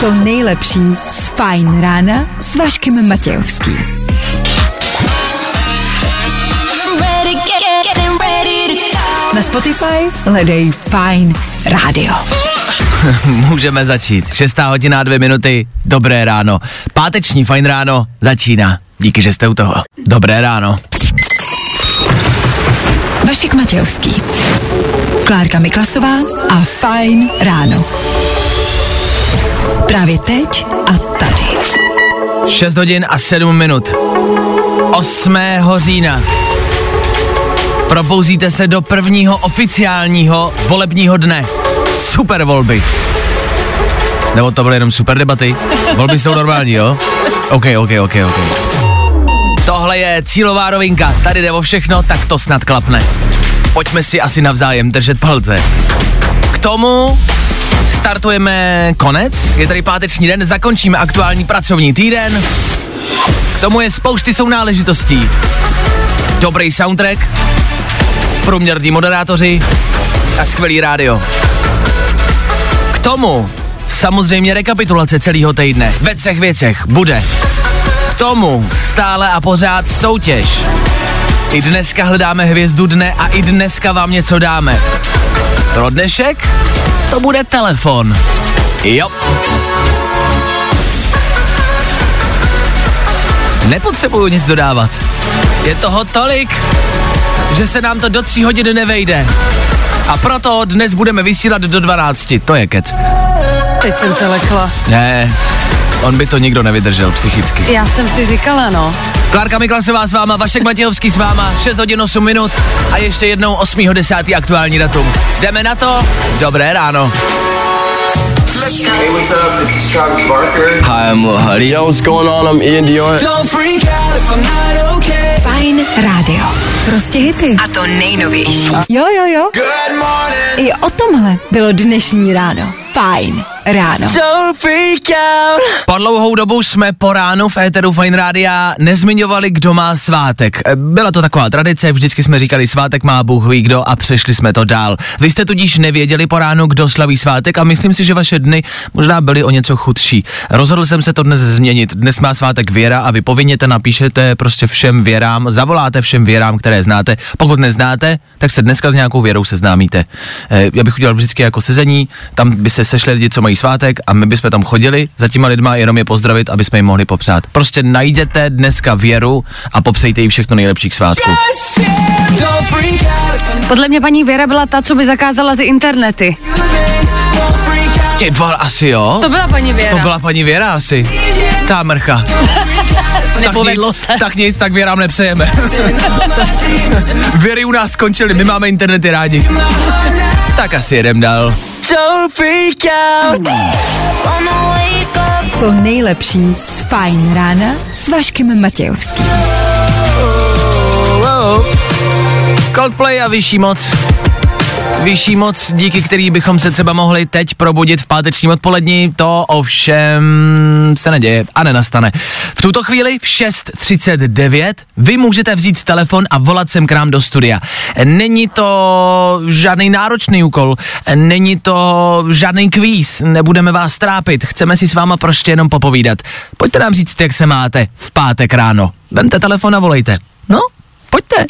To nejlepší z Fajn rána s Vaškem Matějovským. Na Spotify hledej Fajn rádio. Můžeme začít. 6:02. Dobré ráno. Páteční Fajn ráno začíná. Díky, že jste u toho. Dobré ráno. Vašek Matějovský, Klárka Miklasová a Fajn ráno. Právě teď a tady. 6:07. 8. října. Probouzíte se do prvního oficiálního volebního dne. Super volby. Nebo to byly jenom super debaty. Volby jsou normální, jo? OK. Tohle je cílová rovinka. Tady jde o všechno, tak to snad klapne. Pojďme si asi navzájem držet palce. K tomu startujeme konec. Je tady páteční den, zakončíme aktuální pracovní týden. K tomu je spousty sounáležitostí. Dobrý soundtrack, průměrní moderátoři a skvělý rádio. K tomu samozřejmě rekapitulace celého týdne. Ve třech věcech bude. K tomu stále a pořád soutěž. I dneska hledáme hvězdu dne a i dneska vám něco dáme. Pro dnešek to bude telefon. Jo. Nepotřebuju nic dodávat. Je toho tolik, že se nám to do 3 hodin nevejde. A proto dnes budeme vysílat do 12. To je kec. Teď jsem se lekla. Ne, on by to nikdo nevydržel psychicky. Já jsem si říkala, no. Klárka Miklasová s váma, Vašek Matějovský s váma, 6:08 a ještě jednou 8.10. aktuální datum. Jdeme na to, dobré ráno. Hey, what's up? This is Travis Barker. Hi, I'm Lil Huddy. Yo, what's going on? I'm Ian Dio. Don't freak out if I'm not okay. Fajn rádio. Prostě hity. A to nejnovější. Jo. Good morning. I o tomhle bylo dnešní ráno. Fajn ráno. Don't freak out. Po dlouhou dobu jsme po ránu v éteru Fajn rádia nezmiňovali, kdo má svátek. Byla to taková tradice, vždycky jsme říkali, svátek má Bůh ví kdo, a přešli jsme to dál. Vy jste tudíž nevěděli po ránu, kdo slaví svátek, a myslím si, že vaše dny možná byly o něco chudší. Rozhodl jsem se to dnes změnit. Dnes má svátek Věra a vy povinněte, napíšete prostě všem Věrám, zavoláte všem Věrám, které znáte. Pokud neznáte, tak se dneska s nějakou Věrou seznámíte. Já bych udělal vždycky jako sezení, tam by se sešli lidi, co mají svátek, a my bychom tam chodili za těma lidma, jenom je pozdravit, aby jsme jim mohli popřát. Prostě najdete dneska Věru a popřejte jí všechno nejlepší k svátku. Podle mě paní Věra byla ta, co by zakázala ty internety. Ty vole, asi jo. To byla paní Věra asi. Ta mrcha. Nepovedlo se. Tak nic, tak Věrám nepřejeme. Věry u nás skončily, my máme internety rádi. Tak asi jedem dál. To nejlepší z Fajn rána s Vaškem Matějovským. Coldplay a vyšší moc. Vyšší moc, díky který bychom se třeba mohli teď probudit v pátečním odpolední, to ovšem se neděje a nenastane. V tuto chvíli v 6:39 vy můžete vzít telefon a volat sem k nám do studia. Není to žádný náročný úkol, není to žádný kvíz, nebudeme vás trápit, chceme si s váma prostě jenom popovídat. Pojďte nám říct, jak se máte v pátek ráno. Vemte telefon a volejte. No? Pojďte.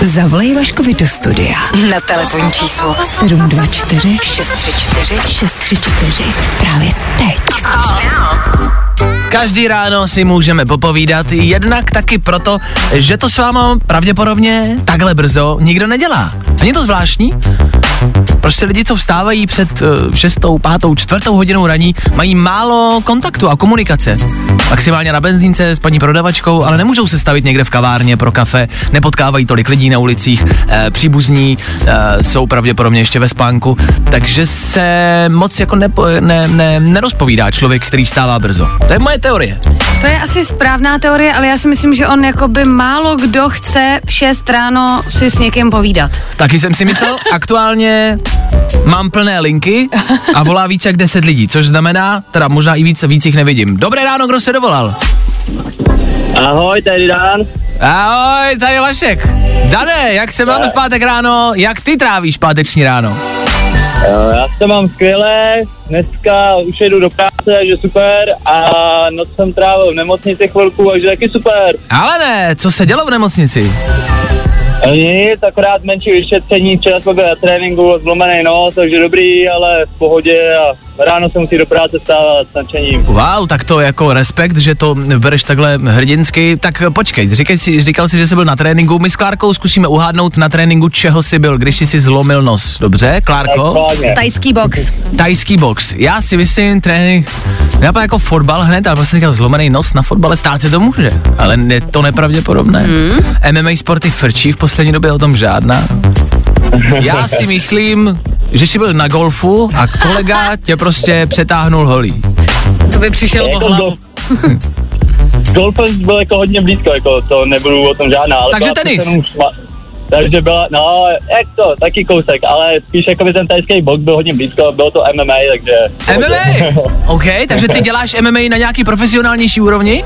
Zavolej Vaškovi do studia na telefonní číslo 724 634 634 právě teď. Každý ráno si můžeme popovídat, jednak taky proto, že to s váma pravděpodobně takhle brzo nikdo nedělá. Není to zvláštní? Prostě lidi, co vstávají před 6., 5., 4. hodinou raní, mají málo kontaktu a komunikace. Maximálně na benzínce s paní prodavačkou, ale nemůžou se stavit někde v kavárně pro kafe, nepotkávají tolik lidí na ulicích, příbuzní jsou pravděpodobně ještě ve spánku, takže se moc jako nerozpovídá člověk, který vstává brzo. To je moje teorie. To je asi správná teorie, ale já si myslím, že on jakoby málo kdo chce v 6 ráno si s někým povídat. Taky jsem si myslel, aktuálně mám plné linky a volá více jak 10 lidí, což znamená, teda možná i víc jich nevidím. Dobré ráno, kdo se dovolal? Ahoj, tady Dan. Ahoj, tady Vašek. Dane, jak se máme v pátek ráno, jak ty trávíš páteční ráno? Já se mám skvěle, dneska už jedu do práce, takže super, a noc jsem trávil v nemocnici chvilku, takže taky super. Ale ne, co se dělo v nemocnici? Nic, akorát menší vyšetření, včera jsme byli na tréninku, zlomený nos, takže dobrý, ale v pohodě a ráno se musí do práce stávat s nadšením. Wow, tak to jako respekt, že to bereš takhle hrdinsky. Tak počkej, říkal jsi, že jsi byl na tréninku, my s Klárkou zkusíme uhádnout na tréninku, čeho jsi byl, když jsi zlomil nos, dobře, Klárko? Tajský box, já si myslím trénink, nenapadá jako fotbal hned, ale vlastně říkal zlomený nos na fotbale, stát se to může, ale je to nepravděpodobné. MMA sporty frčí v poslední době, o tom žádná. Já si myslím, že jsi byl na golfu a kolega tě prostě přetáhnul holí. To by přišel o hlavu. Golf byl jako hodně blízko, jako to nebudu o tom žádná. Ale takže tenis. Takže byla, no, jak to, taky kousek, ale spíš jako by ten tajský box byl hodně blízko, bylo to MMA, takže... MMA? OK, takže ty děláš MMA na nějaký profesionálnější úrovni?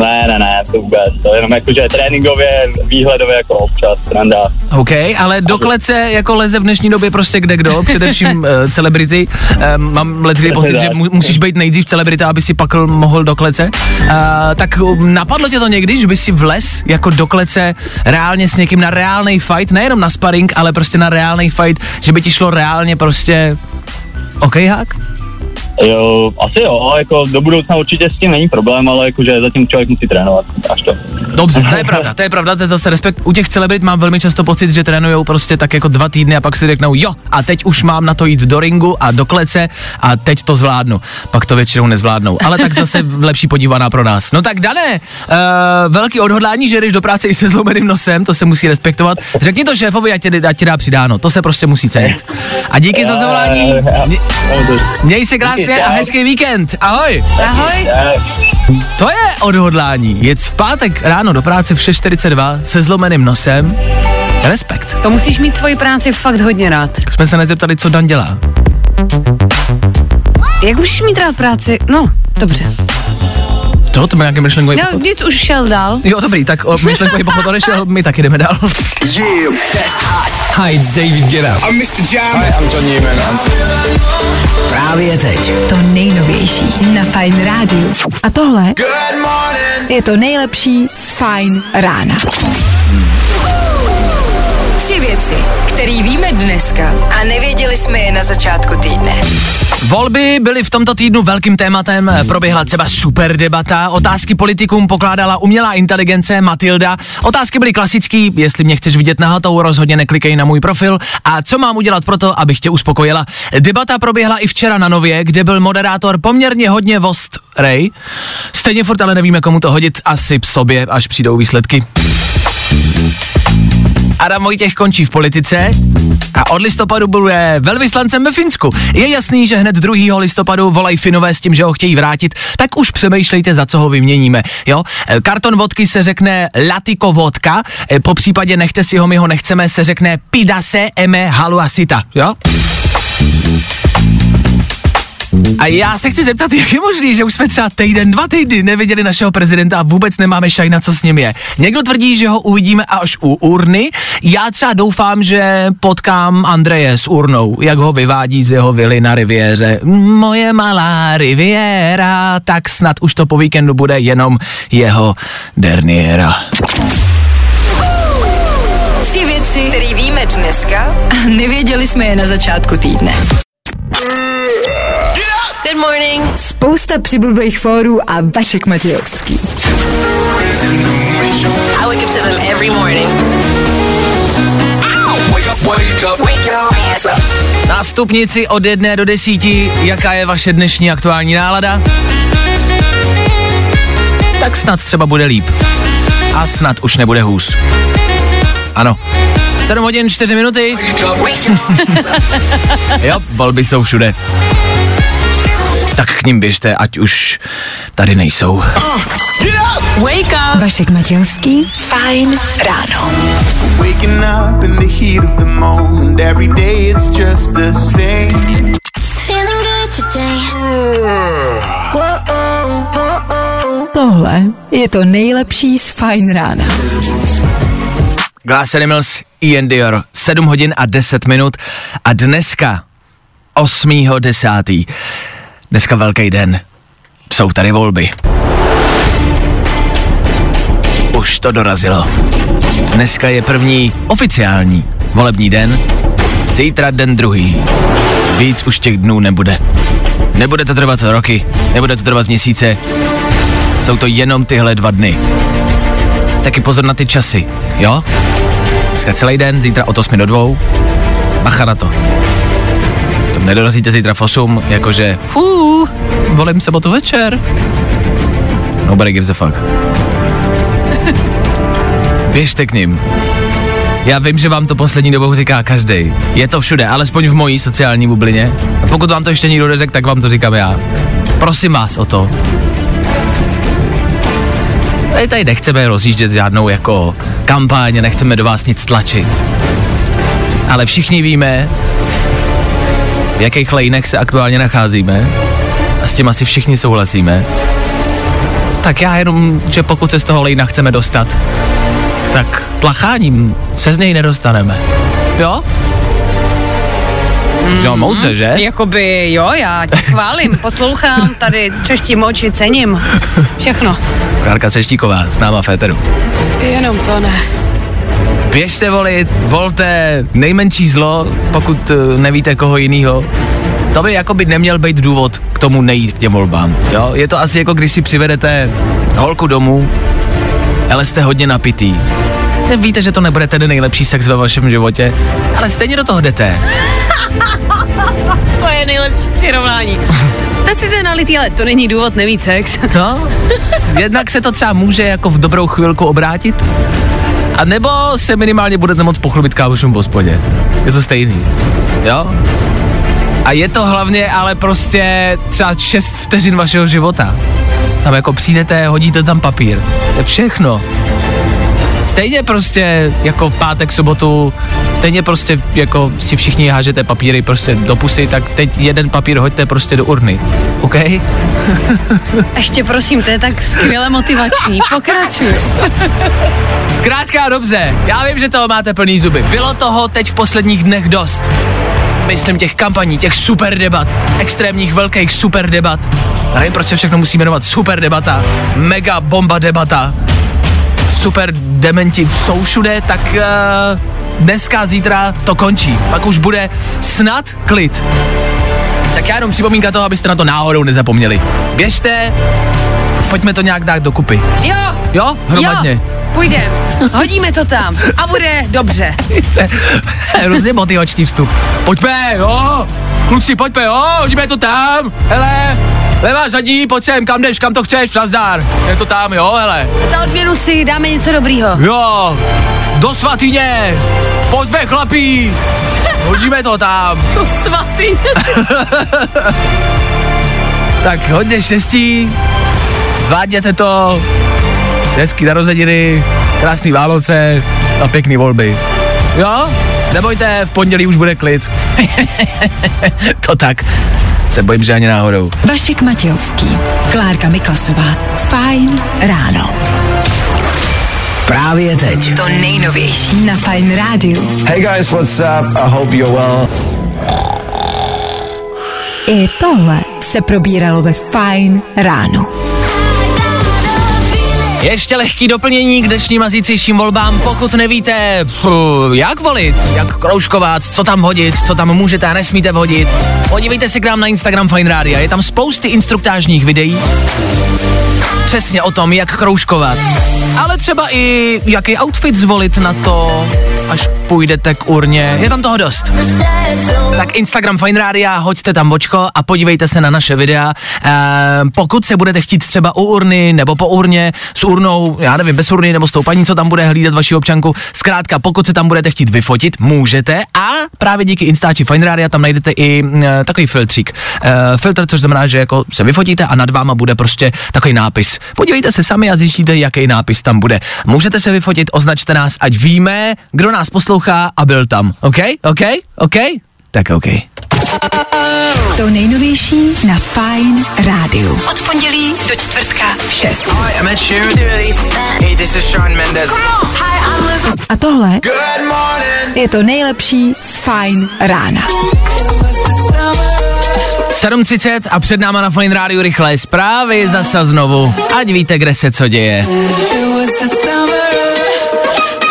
Ne, to vůbec, to jenom jakože tréninkově, výhledově jako občas, sranda. OK, ale do klece jako leze v dnešní době prostě kdekdo, především celebrity, mám lecký pocit, že musíš být nejdřív celebrita, aby si pak mohl do klece, tak napadlo tě to někdy, že by si vlez jako do klece reálně s někým na reálnej fight, nejenom na sparring, ale prostě na reálnej fight, že by ti šlo reálně prostě hák? Jo, asi jo, jako do budoucna určitě s tím není problém, ale jakože zatím člověk musí trénovat, až to. Dobře, to je pravda, to je zase respekt. U těch celebrit mám velmi často pocit, že trénujou prostě tak jako 2 týdny a pak si řeknou jo, a teď už mám na to jít do ringu a do klece a teď to zvládnu. Pak to většinou nezvládnou, ale tak zase lepší podívaná pro nás. No tak Dané, velký odhodlání, že jdeš do práce i se zlomeným nosem, to se musí respektovat. Řekni to šéfovi, ať ti dá přidáno, to se prostě musí cenit. A díky za zavolání, měj se krásně. A hezký víkend, ahoj. Ahoj. To je odhodlání, jet v pátek ráno do práce v 6:42 se zlomeným nosem, respekt. To musíš mít svoji práci fakt hodně rád. Jsme se nezeptali, co Dan dělá. Jak musíš mít rád práci? No, dobře. To byl nějaký myšlenkový pochod. No, nic, už šel dál. Jo, dobrý, tak myšlenkový pochod odešel, my tak jdeme dál. Yeah, hi, it's David Guetta. I'm Mr. Jam. Hi, I'm John Newman. Právě teď. To nejnovější na Fajn rádiu. A tohle je to nejlepší z Fajn rána. 3 věci, který víme dneska a nevěděli jsme je na začátku týdne. Volby byly v tomto týdnu velkým tématem, proběhla třeba super debata, otázky politikům pokládala umělá inteligence Matilda, otázky byly klasický, jestli mě chceš vidět nahatou, rozhodně neklikej na můj profil a co mám udělat pro to, abych tě uspokojila. Debata proběhla i včera na Nově, kde byl moderátor poměrně hodně ostrý, stejně furt ale nevíme, komu to hodit, asi v sobě, až přijdou výsledky. Adam Vojtěch končí v politice a od listopadu bude velvyslancem ve Finsku. Je jasný, že hned 2. listopadu volají Finové s tím, že ho chtějí vrátit, tak už přemýšlejte, za co ho vyměníme, jo? Karton vodky se řekne latiko vodka, po případě nechte si ho, my ho nechceme, se řekne pidase eme haluasita, jo? A já se chci zeptat, jak je možný, že už jsme třeba 1, 2 týdny neviděli našeho prezidenta a vůbec nemáme šajna, co s ním je. Někdo tvrdí, že ho uvidíme až u urny, já třeba doufám, že potkám Andreje s urnou, jak ho vyvádí z jeho vily na riviéře. Moje malá riviéra, tak snad už to po víkendu bude jenom jeho derniéra. 3 věci, které víme dneska a nevěděli jsme je na začátku týdne. Good morning. Spousta přibulbých fórů a Vašek Matějovský. I wake up to them every morning. Ow! Wake up, wake up. Nástupnici od 1 do 10, jaká je vaše dnešní aktuální nálada? Tak snad třeba bude líp. A snad už nebude hůř. Ano. 7:04. Jo, volby jsou všude. Tak k ním běžte, ať už tady nejsou. Wake up. Vašek Matějovský, Fajn ráno. Tohle je to nejlepší z Fajn rána. Glass Animals, Ian Dio, 7:10 a dneska 8.10. Dneska velký den. Jsou tady volby. Už to dorazilo. Dneska je první oficiální volební den, zítra den druhý. Víc už těch dnů nebude. Nebude to trvat roky, nebude to trvat měsíce. Jsou to jenom tyhle 2 dny. Taky pozor na ty časy, jo? Dneska celý den, zítra od 8 do 2. Bacha na to. To nedorazíte zítra v 8, jakože volím sobotu večer. Nobody gives a fuck. Běžte k nim. Já vím, že vám to poslední dobou říká každej. Je to všude, alespoň v mojí sociální bublině. A pokud vám to ještě někdo neřekl, tak vám to říkám já. Prosím vás o to. Tady nechceme rozjíždět žádnou jako kampaň, nechceme do vás nic tlačit. Ale všichni víme, v jakých lejnech se aktuálně nacházíme a s tím asi všichni souhlasíme. Tak já jenom, že pokud se z toho lejna chceme dostat, tak tlacháním se z něj nedostaneme. Jo? Jo, moudře, že? Jakoby jo, já tě chválím, poslouchám, tady čeští moči cením, všechno. Klárka Seštíková s náma v éteru. Jenom to ne. Běžte volit, volte nejmenší zlo, pokud nevíte koho jinýho. To by jakoby neměl být důvod k tomu nejít k těm volbám, jo? Je to asi jako když si přivedete holku domů, ale jste hodně napitý. Víte, že to nebude tedy nejlepší sex ve vašem životě, ale stejně do toho jdete. To je nejlepší přirovnání. Jste si zenalitý, ale to není důvod nemít sex. No, jednak se to třeba může jako v dobrou chvilku obrátit, a nebo se minimálně budete moc pochlubit kámošům v hospodě. Je to stejný, jo? A je to hlavně ale prostě třeba 6 vteřin vašeho života. Tam jako přijdete, hodíte tam papír. To je všechno. Stejně prostě jako v pátek, sobotu, stejně prostě jako si všichni hážete papíry prostě do pusy, tak teď jeden papír hoďte prostě do urny, OK? Ještě prosím, to je tak skvěle motivační, pokračuj. Zkrátka dobře, já vím, že toho máte plný zuby, bylo toho teď v posledních dnech dost. Myslím těch kampaní, těch super debat, extrémních velkých super debat. Nevím, proč se všechno musí jmenovat super debata, mega bomba debata. Super dementi jsou všude, tak dneska, zítra to končí. Pak už bude snad klid. Tak já jenom připomínka toho, abyste na to náhodou nezapomněli. Běžte, pojďme to nějak dát dokupy. Jo. Jo? Hromadně. Jo, půjdem, hodíme to tam a bude dobře. Hrozně motivační vstup. Pojďme, jo, kluci, pojďme, jo, hodíme to tam, hele. Levá řadí, pojď sem, kam jdeš, kam to chceš, nazdar. Je to tam, jo, hele. Za odměnu si dáme něco dobrýho. Jo, do svatyně, pojďme chlapí, hodíme to tam. Do svatyně. Tak hodně štěstí, zvládněte to, hezký narozeniny, krásný Vánoce a pěkný volby. Jo, nebojte, v pondělí už bude klid. To tak. Se bojím, že ani náhodou. Vašek Matějovský, Klárka Miklasová, Fajn ráno. Právě teď. To nejnovější na Fajn rádiu. Hey guys, what's up? I hope you're well. I tohle se probíralo ve Fajn ráno. Ještě lehký doplnění k dnešním a zítřejším volbám, pokud nevíte, jak volit, jak kroužkovat, co tam hodit, co tam můžete a nesmíte hodit. Podívejte se k nám na Instagram Fajn Rádia, je tam spousty instruktážních videí přesně o tom, jak kroužkovat, ale třeba i jaký outfit zvolit na to, až půjdete k urně, je tam toho dost. Tak Instagram Fajn Rádia, hoďte tam očko a podívejte se na naše videa. Pokud se budete chtít třeba u urny nebo po urně, s urnou, já nevím, bez urny nebo s tou paní, co tam bude hlídat vaši občanku, zkrátka, pokud se tam budete chtít vyfotit, můžete a právě díky Instači Fajn Rádia tam najdete i takový filtřík. Filtr, což znamená, že jako se vyfotíte a nad váma bude prostě takový nápis. Podívejte se sami a zjistíte, jaký nápis tam bude. Můžete se vyfotit, označte nás, ať víme, kdo nás poslouchá a byl tam. OK? Tak OK. To nejnovější na Fajn Rádiu. Od pondělí do čtvrtka v 6. Hi, I'm Ed Sheeran. Hey, this is Shawn Mendes. Hi, I'm Liz. A tohle je to nejlepší z Fajn rána. 7.30 a před náma na Fajn Rádiu rychlé zprávy zasa znovu. Ať víte, kde se co děje.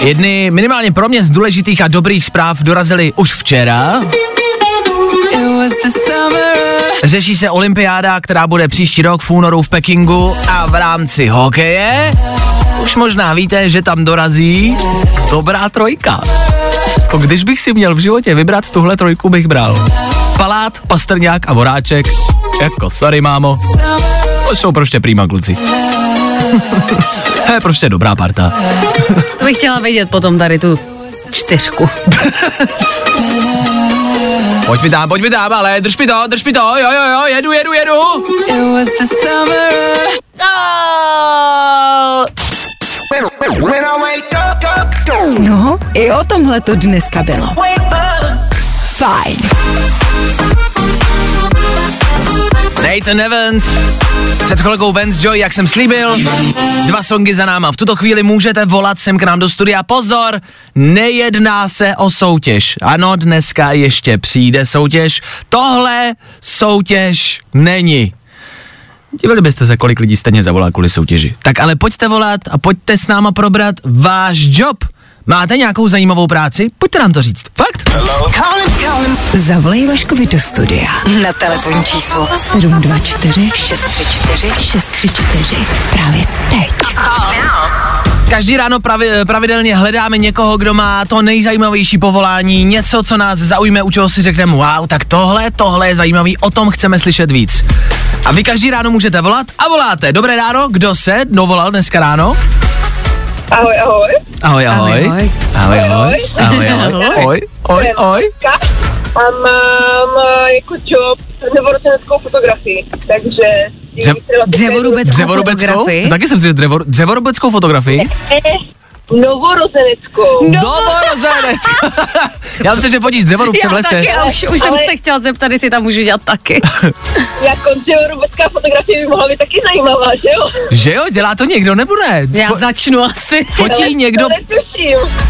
Jedny minimálně pro mě z důležitých a dobrých zpráv dorazily už včera. Řeší se olympiáda, která bude příští rok v únoru v Pekingu a v rámci hokeje už možná víte, že tam dorazí dobrá trojka. Když bych si měl v životě vybrat tuhle trojku, bych bral Palát, Pastrňák a Voráček. Jako sorry, mámo. To jsou prostě prýma kluci. To je prostě dobrá parta. To bych chtěla vidět potom tady tu čtyřku. Pojď mi tam, ale drž mi to, jo, jedu. No, i o tomhle to dneska bylo. Fajn. Nathan Evans, před kolegou Vance Joy, jak jsem slíbil, 2 songy za náma. V tuto chvíli můžete volat sem k nám do studia. Pozor, nejedná se o soutěž. Ano, dneska ještě přijde soutěž. Tohle soutěž není. Dívali byste se, kolik lidí stejně zavolá kvůli soutěži. Tak ale pojďte volat a pojďte s náma probrat váš job. Máte nějakou zajímavou práci? Pojďte nám to říct. Fakt? Call him. Zavolej Vaškovi do studia. Na telefonní číslo 724 634 634. Právě teď. Každý ráno pravidelně hledáme někoho, kdo má to nejzajímavější povolání, něco, co nás zaujme, u čeho si řekneme wow, tak tohle je zajímavý, o tom chceme slyšet víc. A vy každý ráno můžete volat a voláte. Dobré ráno, kdo se dovolal dneska ráno? Ahoj. A mám jako job dřevorubeckou fotografii, takže... Dřevorubeckou fotografii? Taky jsem si říkal dřevorubeckou fotografii? Novorozaneckou. Já myslím, že fotíš dřevorubce v lese. Já taky, už jsem se chtěla zeptat, jestli tam můžu dělat taky. Jako dřevorubecká fotografie by mohla být taky zajímavá, že jo? Že jo, dělá to někdo, nebo ne? Já začnu asi.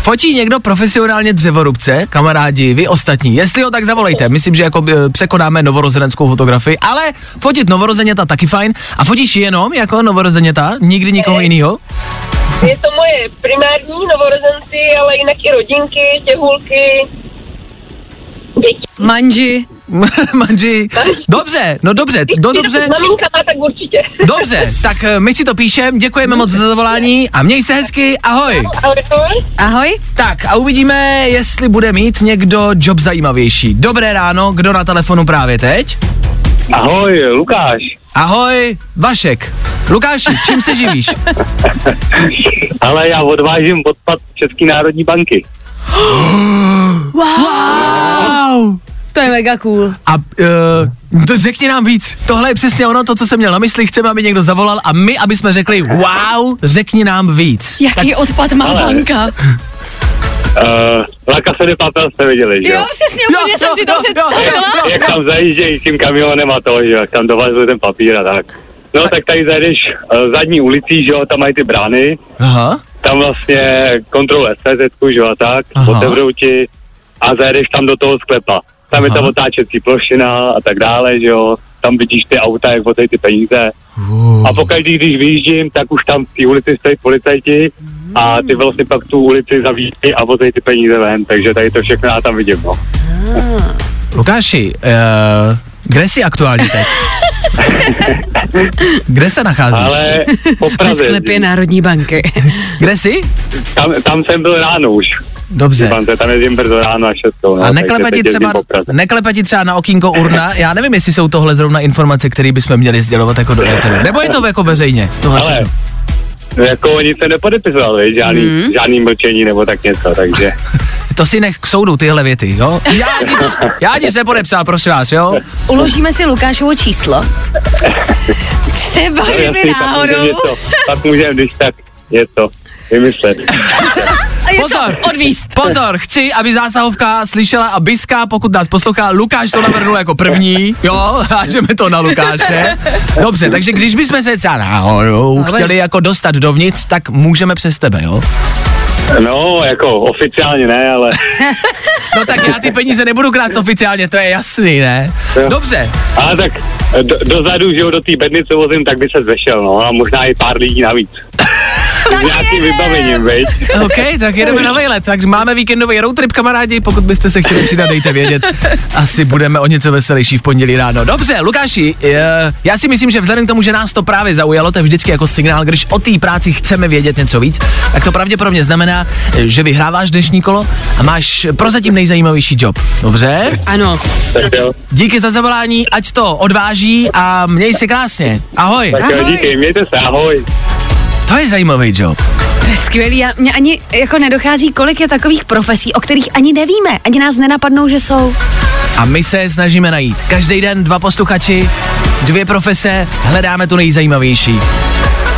Fotí někdo profesionálně dřevorubce, kamarádi, vy ostatní. Jestli ho, tak zavolejte. Myslím, že jako překonáme novorozeneckou fotografii, ale fotit novorozeněta taky fajn. A fotíš jenom jako novorozeněta, nikdy nikoho jiného? Je to moje primární novorozenci, ale jinak i rodinky, těhulky, děti. Manži. Dobře, dobře. Maminka má, tak určitě. Dobře, tak my si to píšem, děkujeme moc za zavolání a měj se hezky, ahoj. Ahoj. Tak a uvidíme, jestli bude mít někdo job zajímavější. Dobré ráno, kdo na telefonu právě teď? Ahoj, Lukáš. Ahoj, Vašek. Lukáši, čím se živíš? Ale já odvážím odpad České národní banky. Wow! To je mega cool. A to řekni nám víc. Tohle je přesně ono, to, co jsem měl na mysli. Chceme, aby někdo zavolal a my, aby jsme řekli wow, řekni nám víc. Jaký tak, odpad má banka? La Casa de Papel jste viděli, že jo? Přesně, úplně jsem si to představila. Jak tam zajíždějí tím kamionem a to, že jak tam dovezli ten papír a tak. No tak tady zajdeš zadní ulicí, že jo, tam mají ty brány. Aha. Tam vlastně kontroluje SZ, že jo, a tak. Aha. Otevřou ti a zajedeš tam do toho sklepa. Tam je ta otáčecí plošina a tak dále, že jo. Tam vidíš ty auta, jak votají ty peníze. A pokaždý, když vyjíždím, tak už tam v té ulici stojí policajti a ty vlastně pak tu ulici zavíjí a votají ty peníze ven, takže tady to všechno já tam vidím, no. Lukáši, kde jsi aktuálně teď? Kde se nacházíš? Ale po Praze. Ve sklepě Národní banky. Kde jsi? Tam jsem byl ráno už. Dobře. Dívám, tam jezdím brzo ráno a šestou. No, a neklepe ti třeba na okýnko urna? Já nevím, jestli jsou tohle zrovna informace, které bychom měli sdělovat jako do éteru. Nebo je to jako veřejně? Ale jako nic se nepodepisal, víš, žádný mlčení nebo tak něco, takže... To si nech k soudu tyhle věty, jo? Já nic nepodepsal, prosím vás, jo? Uložíme si Lukášovo číslo. Třeba kdyby náhodou. Tak můžeme, když tak je to vymyslet. Pozor, pozor, chci, aby zásahovka slyšela a biská, pokud nás poslouchá, Lukáš to navrhnul jako první, jo, hážeme to na Lukáše. Dobře, takže když bychom se třeba náhodou chtěli jako dostat dovnitř, tak můžeme přes tebe, jo? No, jako oficiálně ne, ale... No tak já ty peníze nebudu krát oficiálně, to je jasný, ne? Dobře. Ale tak dozadu, že jo, do té bednice vozím, tak by se zvešel, no, a možná i pár lidí navíc. S nějakým vybavením, veď? OK, tak jedeme na vejlet, takže máme víkendový roadtrip, kamarádi, pokud byste se chtěli přidat, dejte vědět. Asi budeme o něco veselější v pondělí ráno. Dobře, Lukáši, já si myslím, že vzhledem k tomu, že nás to právě zaujalo, to je vždycky jako signál, když o té práci chceme vědět něco víc, tak to pravděpodobně znamená, že vyhráváš dnešní kolo a máš prozatím nejzajímavější job. Dobře? Ano. Tak jo. Díky za zavolání, ať to odváží a měj se krásně. Ahoj. Tak jo, díky, mějte se, ahoj. To je zajímavý job. To je skvělý, mě ani jako nedochází, kolik je takových profesí, o kterých ani nevíme, ani nás nenapadnou, že jsou. A my se snažíme najít. Každý den 2 posluchači, 2 profese, hledáme tu nejzajímavější.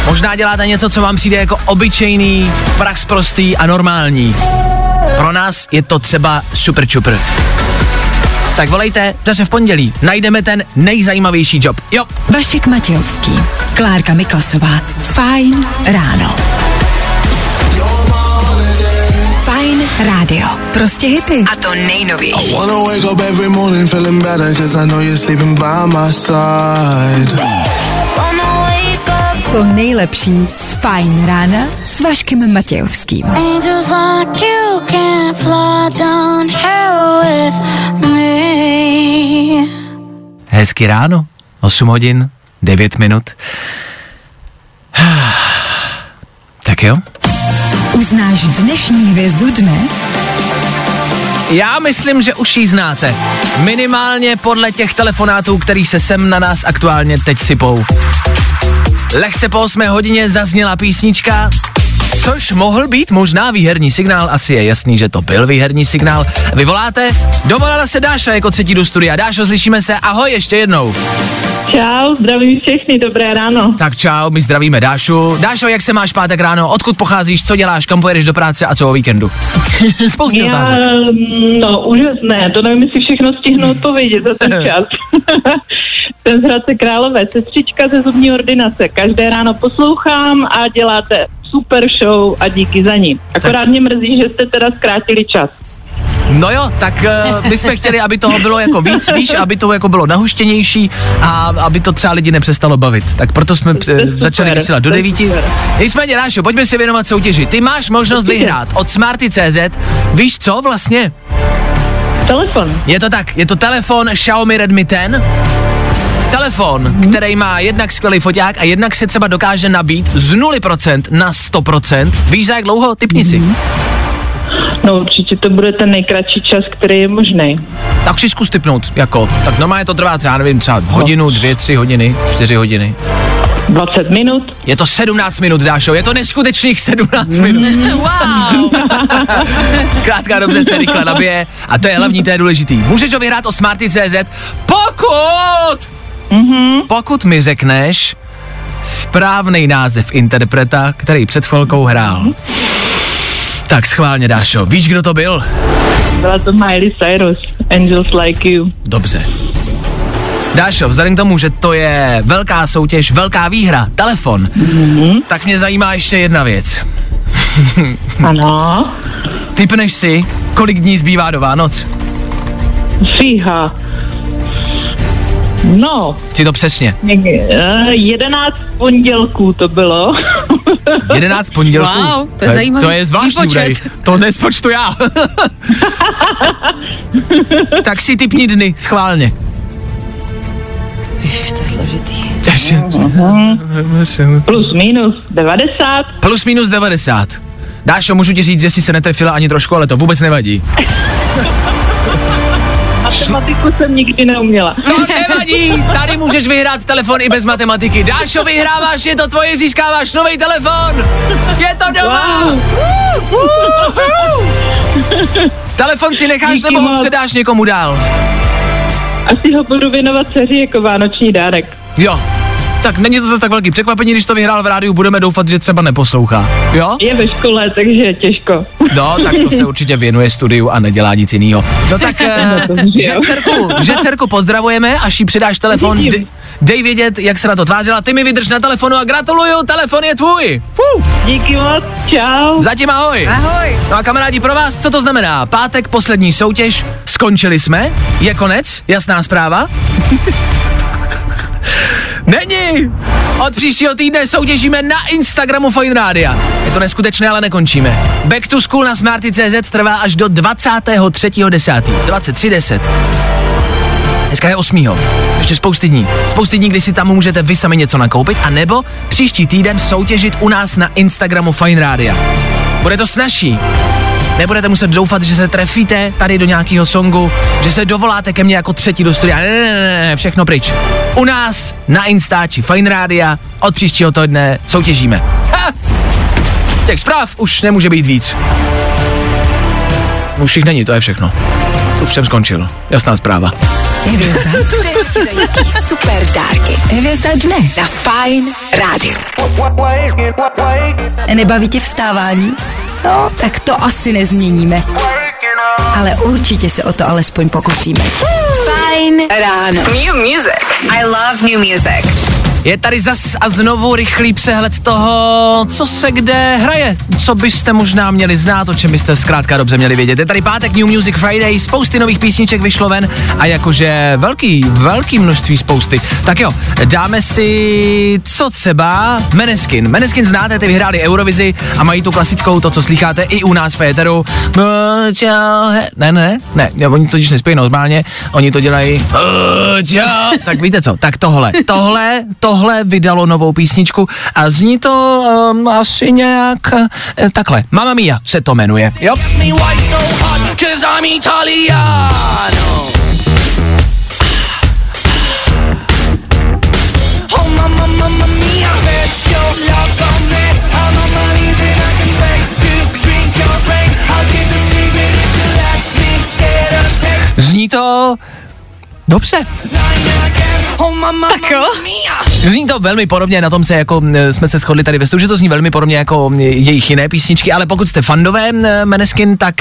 Možná děláte něco, co vám přijde jako obyčejný, prachsprostý a normální. Pro nás je to třeba super čupr. Tak volejte, zase v pondělí najdeme ten nejzajímavější job. Jo. Vašek Matějovský, Klárka Miklasová, Fajn ráno. Fajn rádio. Prostě hity. A to nejnovější. To nejlepší z Fajn rána s Vaškem Matějovským. Hezky ráno, 8 hodin, 9 minut. Tak jo. Uznáš dnešní hvězdu dne? Já myslím, že už ji znáte. Minimálně podle těch telefonátů, který se sem na nás aktuálně teď sypou. Lehce po 8 hodině zazněla písnička, což mohl být možná výherní signál, asi je jasný, že to byl výherní signál. Vy voláte, dovolala se Dáša jako třetí do studia. Dášo, slyšíme se, ahoj ještě jednou. Čau, zdravím všechny, dobré ráno. Tak čau, my zdravíme Dášu. Dášo, jak se máš pátek ráno, odkud pocházíš, co děláš, kam pojedeš do práce a co o víkendu? Spousty otázek. No, úžasné, to nevím, jestli všechno stihnu odpovědět za ten čas. Jsem z Hradce Králové, sestřička ze zubní ordinace. Každé ráno poslouchám a děláte super show a díky za ní. Akorát mě mrzí, že jste teda zkrátili čas. No jo, tak my jsme chtěli, aby toho bylo jako víc, víš, aby to jako bylo nahuštěnější a aby to třeba lidi nepřestalo bavit. Tak proto jsme začali vysílat do 9. Nicméně, Dášo, pojďme se věnovat soutěži. Ty máš možnost vyhrát od Smarty.cz. Víš co vlastně? Telefon. Je to tak, je to telefon Xiaomi Redmi 10. Telefon, který má jednak skvělý foťák a jednak se třeba dokáže nabít z 0% na 100%. Víš za jak dlouho? Tipni si. No určitě to bude ten nejkratší čas, který je možný. Tak si zkus tipnout, jako, tak normálně to trvá, já nevím, třeba hodinu, 2, 3 hodiny, 4 hodiny. 20 minut. Je to 17 minut, Dášo, je to neskutečných 17 minut. Wow! Zkrátka dobře se rychle nabije a to je hlavní, to je důležitý. Můžeš ho vyhrát o Smarty.cz, pokud mi řekneš správný název interpreta, který před chvilkou hrál. Tak schválně, Dášo, víš, kdo to byl? Byla to Miley Cyrus, Angels Like You. Dobře. Dášo, vzhledem k tomu, že to je velká soutěž, velká výhra, telefon, tak mě zajímá ještě jedna věc. Ano? Tipneš si, kolik dní zbývá do Vánoc? Fíha. No. Chci to přesně. 11 pondělků to bylo. 11 pondělků? Wow, to je zajímavý. To je zvláštní údaj. To nespočtu já. Tak si tipni dny, schválně. Ježiš, to je složitý. Plus minus 90. Plus minus 90. Dášo, můžu ti říct, že jsi se netrefila ani trošku, ale to vůbec nevadí. Matematiku jsem nikdy neuměla. To nevadí, tady můžeš vyhrát telefon i bez matematiky. Dášo, vyhráváš, je to tvoje, získáváš nový telefon. Je to doma. Wow. Telefon si necháš nebo ho předáš někomu dál? Asi ho budu věnovat dceři jako vánoční dárek. Jo. Tak není to zase tak velký překvapení, když to vyhrál v rádiu, budeme doufat, že třeba neposlouchá. Jo? Je ve škole, takže je těžko. No, tak to se určitě věnuje studiu a nedělá nic jinýho. No tak, že dcerku pozdravujeme, až jí předáš telefon, dej vědět, jak se na to tvářila, ty mi vydrž na telefonu a gratuluju, telefon je tvůj. Fuh. Díky moc, čau. Zatím ahoj. Ahoj. No a kamarádi, pro vás, co to znamená? Pátek, poslední soutěž, skončili jsme, je konec, jasná zpráva. Není! Od příštího týdne soutěžíme na Instagramu Fajn Rádia. Je to neskutečné, ale nekončíme. Back to School na Smarty.cz trvá až do 23.10. 23.10. Dneska je 8. Ještě spousty dní. Spousty dní, kdy si tam můžete vy sami něco nakoupit, anebo příští týden soutěžit u nás na Instagramu Fajn Rádia. Bude to snazší. Nebudete muset doufat, že se trefíte tady do nějakého songu, že se dovoláte ke mně jako třetí do studia. Ne, všechno pryč. U nás na Instači Fajn Rádia od příštího týdne soutěžíme. Ha! Těch zpráv už nemůže být víc. Už jich není, to je všechno. Už jsem skončil. Jasná zpráva. Hvězda dne ti zajistí super dárky. Hvězda dne na Fajn Rádiu. Nebaví tě vstávání? No, tak to asi nezměníme. Ale určitě se o to alespoň pokusíme. Fajn ráno. New music. I love new music. Je tady zas a znovu rychlý přehled toho, co se kde hraje, co byste možná měli znát, o čem byste zkrátka dobře měli vědět. Je tady pátek New Music Friday, spousty nových písniček vyšlo ven a jakože velký množství spousty. Tak jo, dáme si co třeba Måneskin. Måneskin znáte, ty vyhráli Eurovizi a mají tu klasickou, to co slycháte i u nás v éteru. Ne, oni to již nespějí normálně, oni to dělají. Tak víte co, tak tohle vydalo novou písničku a zní to asi nějak takhle. Mamma Mia se to jmenuje. Jo? Zní to dobře. Tak jo. Zní to velmi podobně, na tom se jako jsme se shodli tady ve studiu, že to zní velmi podobně jako jejich jiné písničky, ale pokud jste fandové Måneskin, tak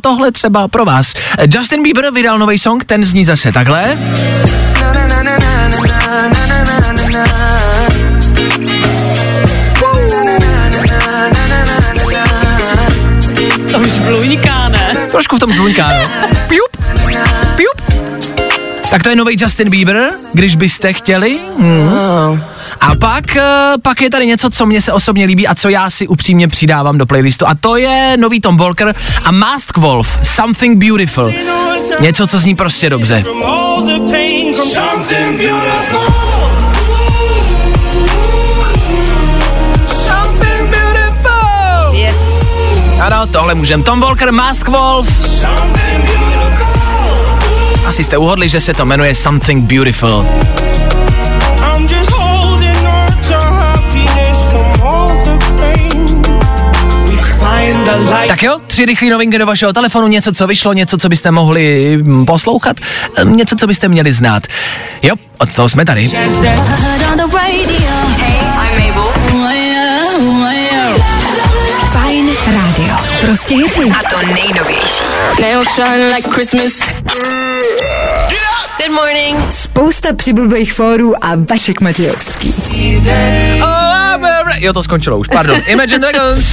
tohle třeba pro vás. Justin Bieber vydal nový song, ten zní zase takhle. To už blůňká, ne? Trošku v tom blůňká, no. Piup, piup. Tak to je nový Justin Bieber, když byste chtěli. A pak je tady něco, co mě se osobně líbí a co já si upřímně přidávám do playlistu. A to je nový Tom Walker a Masked Wolf, Something Beautiful. Něco, co zní prostě dobře. Yes. Ano, tohle můžem. Tom Walker, Masked Wolf. Asi jste uhodli, že se to jmenuje Something Beautiful. Tak jo, 3 rychlé novinky do vašeho telefonu, něco, co vyšlo, něco, co byste mohli poslouchat, něco, co byste měli znát. Jo, od toho jsme tady. Fajn rádio, prostě hity. A to nejnovější. Good morning. Spousta přiblblých fórů a Vašek Matějovský. Jo, to skončilo už, pardon. Imagine Dragons.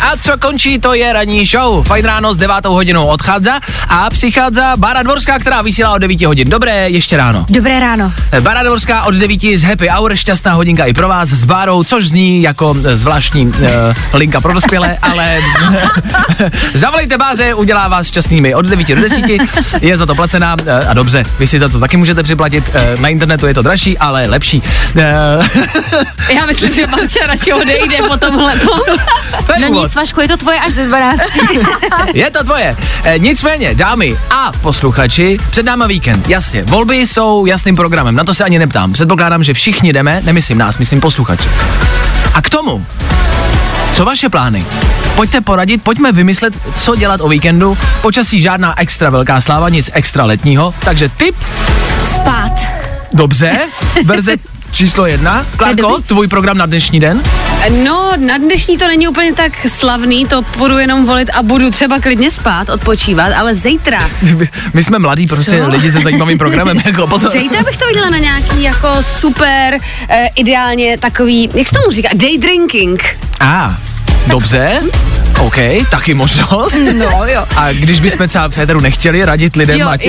A co končí, to je ranní show. Fajn ráno s 9 hodinou odchází a přichází Bára Dvorská, která vysílá od 9 hodin. Dobré, ještě ráno. Dobré ráno. Bára Dvorská od 9 z Happy Hour, šťastná hodinka i pro vás s Bárou, což zní jako zvláštní linka pro dospělé, ale zavolejte Báře, udělá vás šťastnými od 9 do 10, je za to placená a dobře, vy si za to taky můžete připlatit, na internetu je to dražší, ale lepší. Já myslím, že Bára radši odejde po tomhletom. Nic, Vašku, je to tvoje až do 12. Je to tvoje. Nicméně, dámy a posluchači, před náma víkend. Jasně, volby jsou jasným programem, na to se ani neptám. Předpokládám, že všichni jdeme, nemyslím nás, myslím posluchači. A k tomu, co vaše plány? Pojďte poradit, pojďme vymyslet, co dělat o víkendu. Počasí žádná extra velká sláva, nic extra letního, takže tip? Spát. Dobře, verze číslo 1. Klárko, tvůj program na dnešní den? No, na dnešní to není úplně tak slavný, to půjdu jenom volit a budu třeba klidně spát, odpočívat, ale zítra. My jsme mladí, prostě lidi se zajímavým programem. Jako zítra bych to viděla na nějaký jako super, ideálně takový, jak se tomu říká, day drinking. Dobře, OK, taky možnost. No jo. A když bychom třeba v heteru nechtěli radit lidem, jo, ať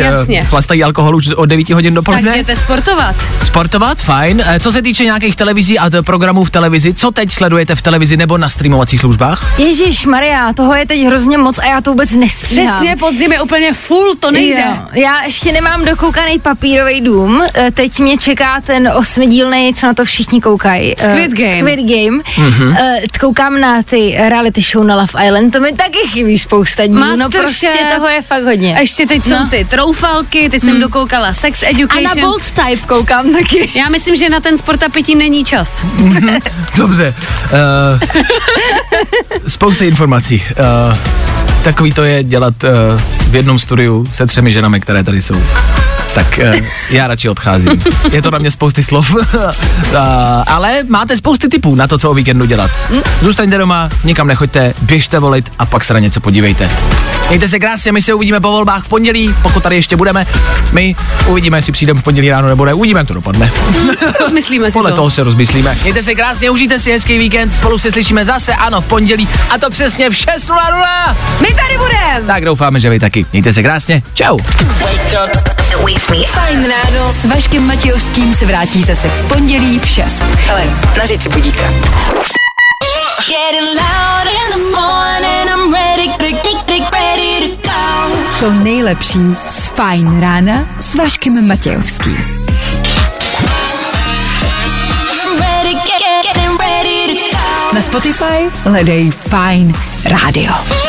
chlastají alkohol už od 9 hodin dopoledne. Tak jděte sportovat. Sportovat, fajn. Co se týče nějakých televizí a programů v televizi, co teď sledujete v televizi nebo na streamovacích službách? Ježišmarja, toho je teď hrozně moc a já to vůbec nestíhám. Přesně, podzim je úplně full, to nejde. Jo. Já ještě nemám dokoukaný Papírový dům, teď mě čeká ten 8dílnej, co na to všichni koukají. Squid Game. Mm-hmm. Koukám na ty reality show na Love Island, to mi taky chybí spousta dní. No prostě toho je fakt hodně. A ještě teď jsou ty troufalky, teď jsem dokoukala Sex Education. A na Bold Type koukám taky. Já myslím, že na ten sport a pěti není čas. Dobře. Spousta informací. Takový to je dělat v jednom studiu se 3 ženami, které tady jsou. Tak já radši odcházím. Je to na mě spousty slov. Ale máte spousty tipů na to, co o víkendu dělat. Zůstaňte doma, nikam nechoďte, běžte volit a pak se na něco podívejte. Mějte se krásně, my se uvidíme po volbách v pondělí, pokud tady ještě budeme. My uvidíme, jestli přijdeme v pondělí ráno nebo ne, uvidíme, jak to dopadne. Rozmyslíme si to. Podle toho se rozmyslíme. Mějte se krásně, užijte si hezký víkend, spolu se slyšíme zase, ano, v pondělí, a to přesně v 6:00. My tady budeme. Tak doufáme, že vy taky. Mějte se krásně. Čau. Fajn ráno s Vaškem Matějovským se vrátí zase v pondělí v 6. Hele, nařiď si budíka. To nejlepší z Fajn rána s Vaškem Matějovským. Na Spotify hledej Fajn rádio.